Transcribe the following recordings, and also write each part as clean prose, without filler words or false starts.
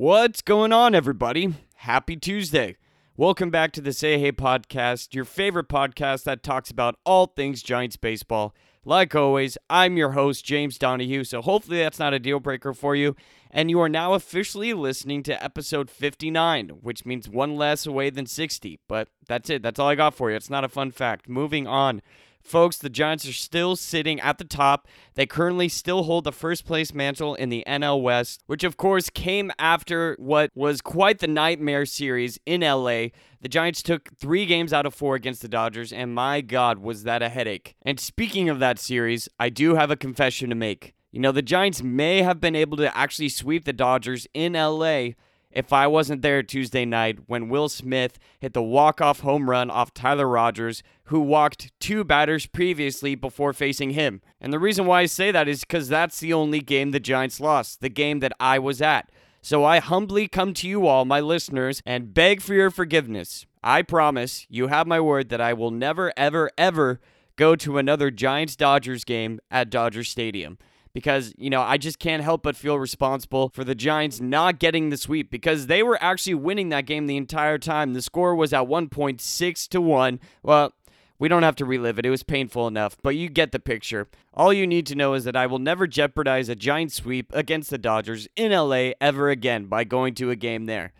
What's going on, everybody? Happy Tuesday. Welcome back to the Say Hey Podcast, your favorite podcast that talks about all things Giants baseball. Like always, I'm your host, James Donahue, so hopefully that's not a deal breaker for you. And you are now officially listening to episode 59, which means one less away than 60. But that's it. That's all I got for you. It's not a fun fact. Moving on. Folks, the Giants are still sitting at the top. They currently still hold the first place mantle in the NL West, which of course came after what was quite the nightmare series in LA. The Giants took 3 games out of 4 against the Dodgers, and my God, was that a headache. And speaking of that series, I do have a confession to make. You know, the Giants may have been able to actually sweep the Dodgers in LA if I wasn't there Tuesday night when Will Smith hit the walk-off home run off Tyler Rogers, who walked 2 batters previously before facing him. And the reason why I say that is because that's the only game the Giants lost, the game that I was at. So I humbly come to you all, my listeners, and beg for your forgiveness. I promise, you have my word, that I will never, ever, ever go to another Giants-Dodgers game at Dodger Stadium. Because, you know, I just can't help but feel responsible for the Giants not getting the sweep, because they were actually winning that game the entire time. The score was at 1.6-1. Well, we don't have to relive it. It was painful enough, but you get the picture. All you need to know is that I will never jeopardize a Giants sweep against the Dodgers in LA ever again by going to a game there.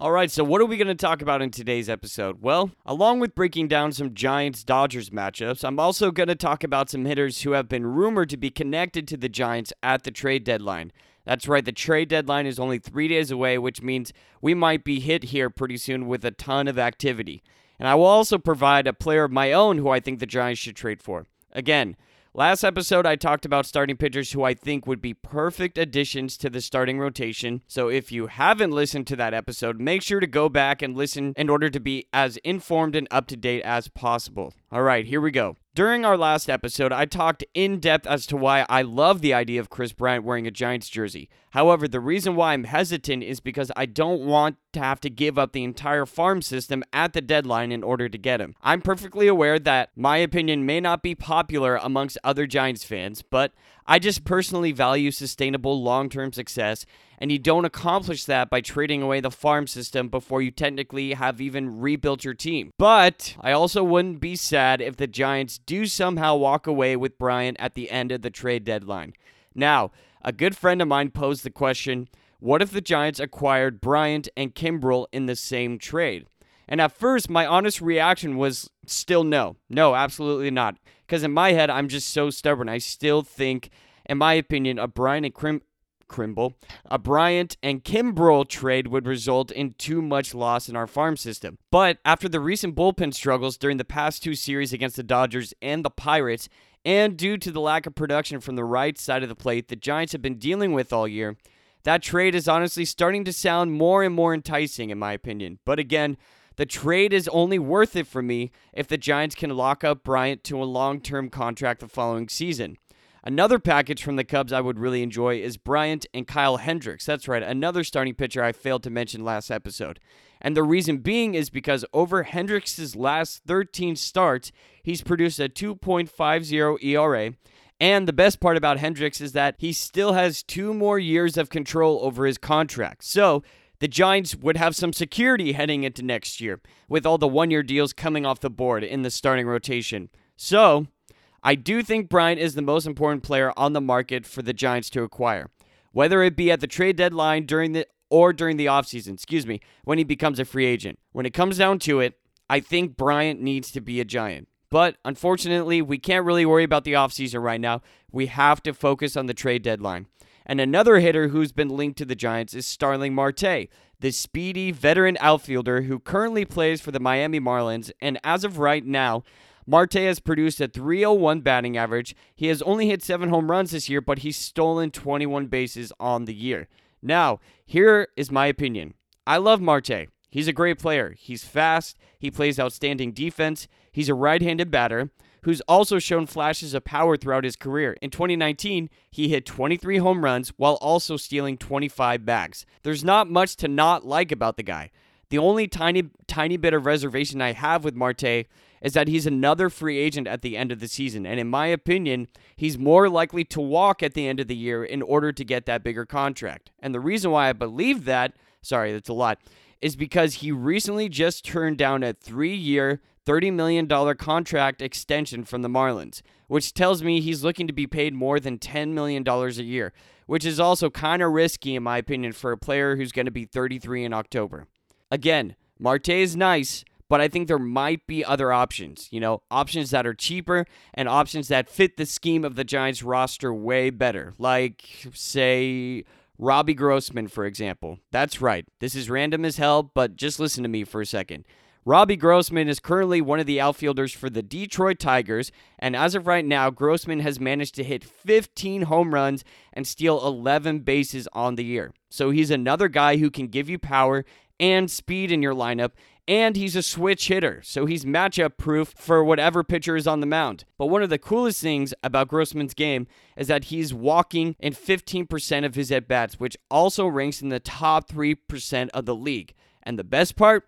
All right, so what are we going to talk about in today's episode? Well, along with breaking down some Giants-Dodgers matchups, I'm also going to talk about some hitters who have been rumored to be connected to the Giants at the trade deadline. That's right, the trade deadline is only 3 days away, which means we might be hit here pretty soon with a ton of activity. And I will also provide a player of my own who I think the Giants should trade for. Again, last episode, I talked about starting pitchers who I think would be perfect additions to the starting rotation. So if you haven't listened to that episode, make sure to go back and listen in order to be as informed and up to date as possible. All right, here we go. During our last episode, I talked in depth as to why I love the idea of Chris Bryant wearing a Giants jersey. However, the reason why I'm hesitant is because I don't want to have to give up the entire farm system at the deadline in order to get him. I'm perfectly aware that my opinion may not be popular amongst other Giants fans, but I just personally value sustainable long-term success, and you don't accomplish that by trading away the farm system before you technically have even rebuilt your team. But I also wouldn't be sad if the Giants do somehow walk away with Bryant at the end of the trade deadline. Now, a good friend of mine posed the question, what if the Giants acquired Bryant and Kimbrel in the same trade? And at first, my honest reaction was still no. No, absolutely not. Because in my head, I'm just so stubborn. I still think, in my opinion, a Bryant and Kimbrel trade would result in too much loss in our farm system. But after the recent bullpen struggles during the past 2 series against the Dodgers and the Pirates, and due to the lack of production from the right side of the plate the Giants have been dealing with all year, that trade is honestly starting to sound more and more enticing, in my opinion. But again, the trade is only worth it for me if the Giants can lock up Bryant to a long-term contract the following season. Another package from the Cubs I would really enjoy is Bryant and Kyle Hendricks. That's right, another starting pitcher I failed to mention last episode. And the reason being is because over Hendricks' last 13 starts, he's produced a 2.50 ERA. And the best part about Hendricks is that he still has 2 more years of control over his contract. So the Giants would have some security heading into next year with all the one-year deals coming off the board in the starting rotation. So I do think Bryant is the most important player on the market for the Giants to acquire. Whether it be at the trade deadline, during the or during the offseason, when he becomes a free agent. When it comes down to it, I think Bryant needs to be a Giant. But unfortunately, we can't really worry about the offseason right now. We have to focus on the trade deadline. And another hitter who's been linked to the Giants is Starling Marte, the speedy veteran outfielder who currently plays for the Miami Marlins. And as of right now, Marte has produced a .301 batting average. He has only hit 7 home runs this year, but he's stolen 21 bases on the year. Now, here is my opinion. I love Marte. He's a great player. He's fast. He plays outstanding defense. He's a right-handed batter who's also shown flashes of power throughout his career. In 2019, he hit 23 home runs while also stealing 25 bags. There's not much to not like about the guy. The only tiny bit of reservation I have with Marte is that he's another free agent at the end of the season. And in my opinion, he's more likely to walk at the end of the year in order to get that bigger contract. And the reason why I believe that, is because he recently just turned down a 3-year, $30 million contract extension from the Marlins, which tells me he's looking to be paid more than $10 million a year, which is also kind of risky, in my opinion, for a player who's going to be 33 in October. Again, Marte is nice, but I think there might be other options, options that are cheaper and options that fit the scheme of the Giants roster way better, like, say, Robbie Grossman, for example. That's right. This is random as hell, but just listen to me for a second. Robbie Grossman is currently one of the outfielders for the Detroit Tigers, and as of right now, Grossman has managed to hit 15 home runs and steal 11 bases on the year. So he's another guy who can give you power and speed in your lineup, and he's a switch hitter, so he's matchup proof for whatever pitcher is on the mound. But one of the coolest things about Grossman's game is that he's walking in 15% of his at-bats, which also ranks in the top 3% of the league. And the best part,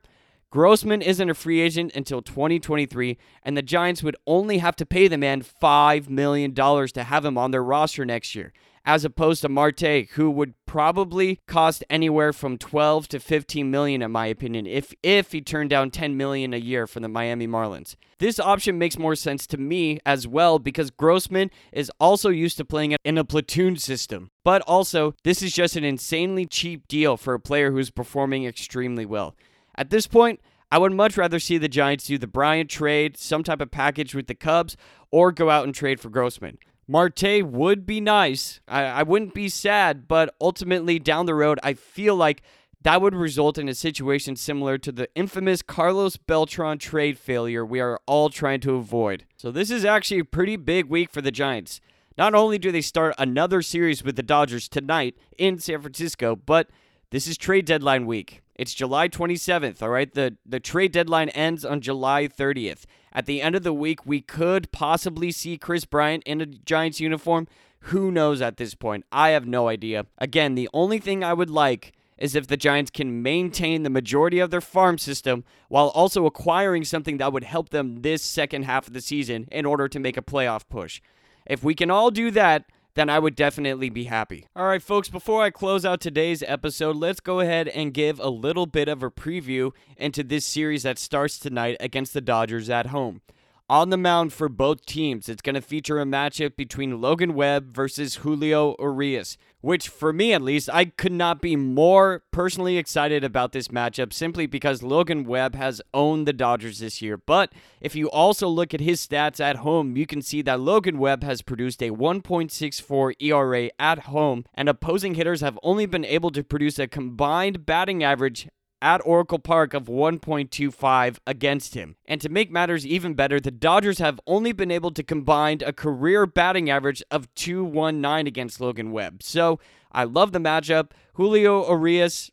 Grossman isn't a free agent until 2023, and the Giants would only have to pay the man $5 million to have him on their roster next year, as opposed to Marte, who would probably cost anywhere from 12 to 15 million, in my opinion, if he turned down 10 million a year from the Miami Marlins. This option makes more sense to me as well, because Grossman is also used to playing in a platoon system. But also, this is just an insanely cheap deal for a player who's performing extremely well. At this point, I would much rather see the Giants do the Bryant trade, some type of package with the Cubs, or go out and trade for Grossman. Marte would be nice. I wouldn't be sad, but ultimately down the road, I feel like that would result in a situation similar to the infamous Carlos Beltran trade failure we are all trying to avoid. So this is actually a pretty big week for the Giants. Not only do they start another series with the Dodgers tonight in San Francisco, but this is trade deadline week. It's July 27th, all right? The trade deadline ends on July 30th. At the end of the week, we could possibly see Chris Bryant in a Giants uniform. Who knows at this point? I have no idea. Again, the only thing I would like is if the Giants can maintain the majority of their farm system while also acquiring something that would help them this second half of the season in order to make a playoff push. If we can all do that, then I would definitely be happy. All right, folks, before I close out today's episode, let's go ahead and give a little bit of a preview into this series that starts tonight against the Dodgers at home. On the mound for both teams, it's going to feature a matchup between Logan Webb versus Julio Urias, which for me at least, I could not be more personally excited about this matchup simply because Logan Webb has owned the Dodgers this year. But if you also look at his stats at home, you can see that Logan Webb has produced a 1.64 ERA at home, and opposing hitters have only been able to produce a combined batting average at Oracle Park of 1.25 against him. And to make matters even better, the Dodgers have only been able to combine a career batting average of 2.19 against Logan Webb. So I love the matchup. Julio Urias,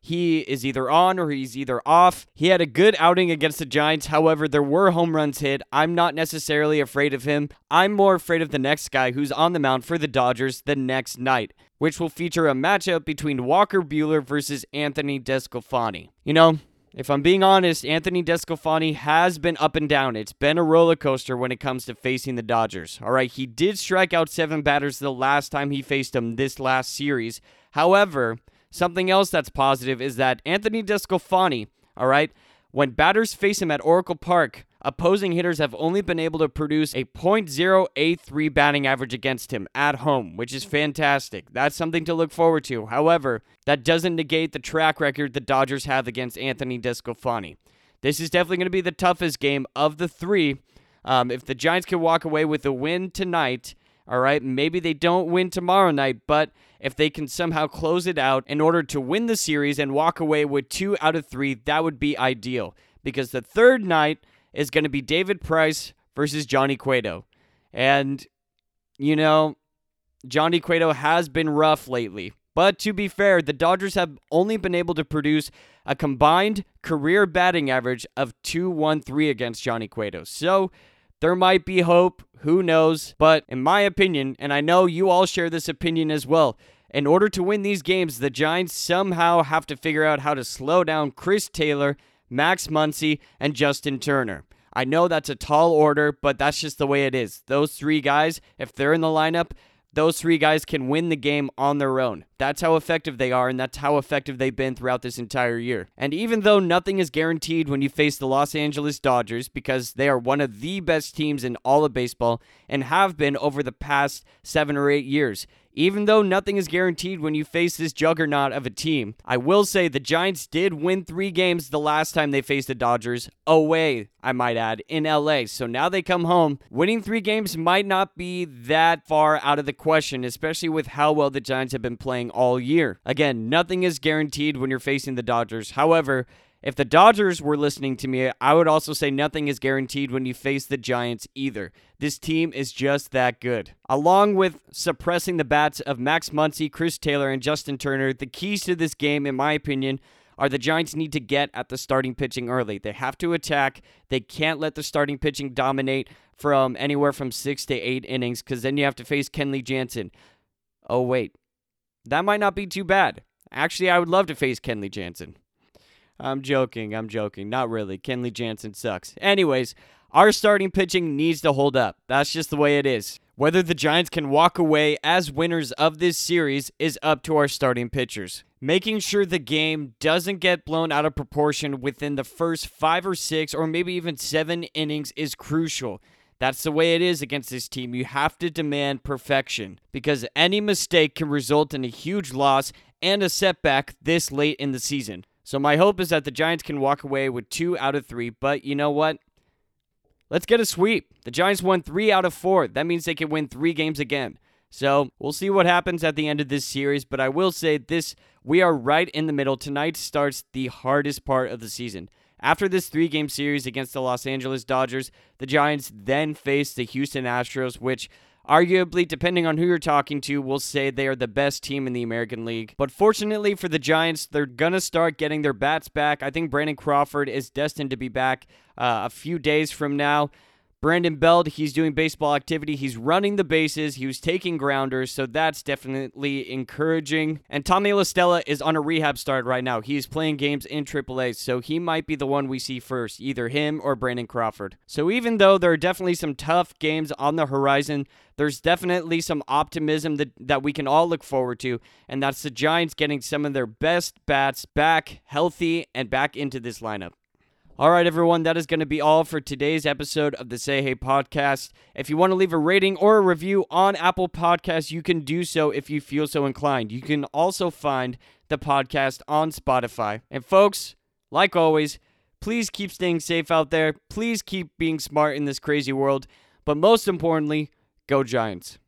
he is either on or he's either off. He had a good outing against the Giants. However, there were home runs hit. I'm not necessarily afraid of him. I'm more afraid of the next guy who's on the mound for the Dodgers the next night, which will feature a matchup between Walker Buehler versus Anthony DeSclafani. If I'm being honest, Anthony DeSclafani has been up and down. It's been a roller coaster when it comes to facing the Dodgers. All right, he did strike out 7 batters the last time he faced them this last series. However, something else that's positive is that Anthony DeSclafani, all right, when batters face him at Oracle Park, opposing hitters have only been able to produce a .083 batting average against him at home, which is fantastic. That's something to look forward to. However, that doesn't negate the track record the Dodgers have against Anthony DeSclafani. This is definitely going to be the toughest game of the three. If the Giants can walk away with a win tonight, all right, maybe they don't win tomorrow night, but if they can somehow close it out in order to win the series and walk away with 2 out of 3, that would be ideal, because the third night is going to be David Price versus Johnny Cueto. And, you know, Johnny Cueto has been rough lately. But to be fair, the Dodgers have only been able to produce a combined career batting average of .213 against Johnny Cueto. So there might be hope. Who knows? But in my opinion, and I know you all share this opinion as well, in order to win these games, the Giants somehow have to figure out how to slow down Chris Taylor, Max Muncy, and Justin Turner. I know that's a tall order, but that's just the way it is. Those three guys, if they're in the lineup, those three guys can win the game on their own. That's how effective they are, and that's how effective they've been throughout this entire year. And even though nothing is guaranteed when you face the Los Angeles Dodgers, because they are one of the best teams in all of baseball and have been over the past 7 or 8 years, even though nothing is guaranteed when you face this juggernaut of a team, I will say the Giants did win 3 games the last time they faced the Dodgers, away, I might add, in LA. So now they come home. Winning 3 games might not be that far out of the question, especially with how well the Giants have been playing all year. Again, nothing is guaranteed when you're facing the Dodgers. However, if the Dodgers were listening to me, I would also say nothing is guaranteed when you face the Giants either. This team is just that good. Along with suppressing the bats of Max Muncy, Chris Taylor, and Justin Turner, the keys to this game, in my opinion, are the Giants need to get at the starting pitching early. They have to attack. They can't let the starting pitching dominate from anywhere from 6 to 8 innings, because then you have to face Kenley Jansen. Oh, wait. That might not be too bad. Actually, I would love to face Kenley Jansen. I'm joking. Not really. Kenley Jansen sucks. Anyways, our starting pitching needs to hold up. That's just the way it is. Whether the Giants can walk away as winners of this series is up to our starting pitchers. Making sure the game doesn't get blown out of proportion within the first 5 or 6 or maybe even 7 innings is crucial. That's the way it is against this team. You have to demand perfection, because any mistake can result in a huge loss and a setback this late in the season. So my hope is that the Giants can walk away with 2 out of 3, but you know what? Let's get a sweep. The Giants won 3 out of 4. That means they can win 3 games again. So we'll see what happens at the end of this series, but I will say this, we are right in the middle. Tonight starts the hardest part of the season. After this 3-game series against the Los Angeles Dodgers, the Giants then face the Houston Astros, which arguably, depending on who you're talking to, will say they are the best team in the American League. But fortunately for the Giants, they're going to start getting their bats back. I think Brandon Crawford is destined to be back a few days from now. Brandon Belt, he's doing baseball activity. He's running the bases. He was taking grounders, so that's definitely encouraging. And Tommy La Stella is on a rehab start right now. He's playing games in AAA, so he might be the one we see first, either him or Brandon Crawford. So even though there are definitely some tough games on the horizon, there's definitely some optimism that we can all look forward to, and that's the Giants getting some of their best bats back healthy and back into this lineup. All right, everyone, that is going to be all for today's episode of the Say Hey Podcast. If you want to leave a rating or a review on Apple Podcasts, you can do so if you feel so inclined. You can also find the podcast on Spotify. And folks, like always, please keep staying safe out there. Please keep being smart in this crazy world. But most importantly, go Giants.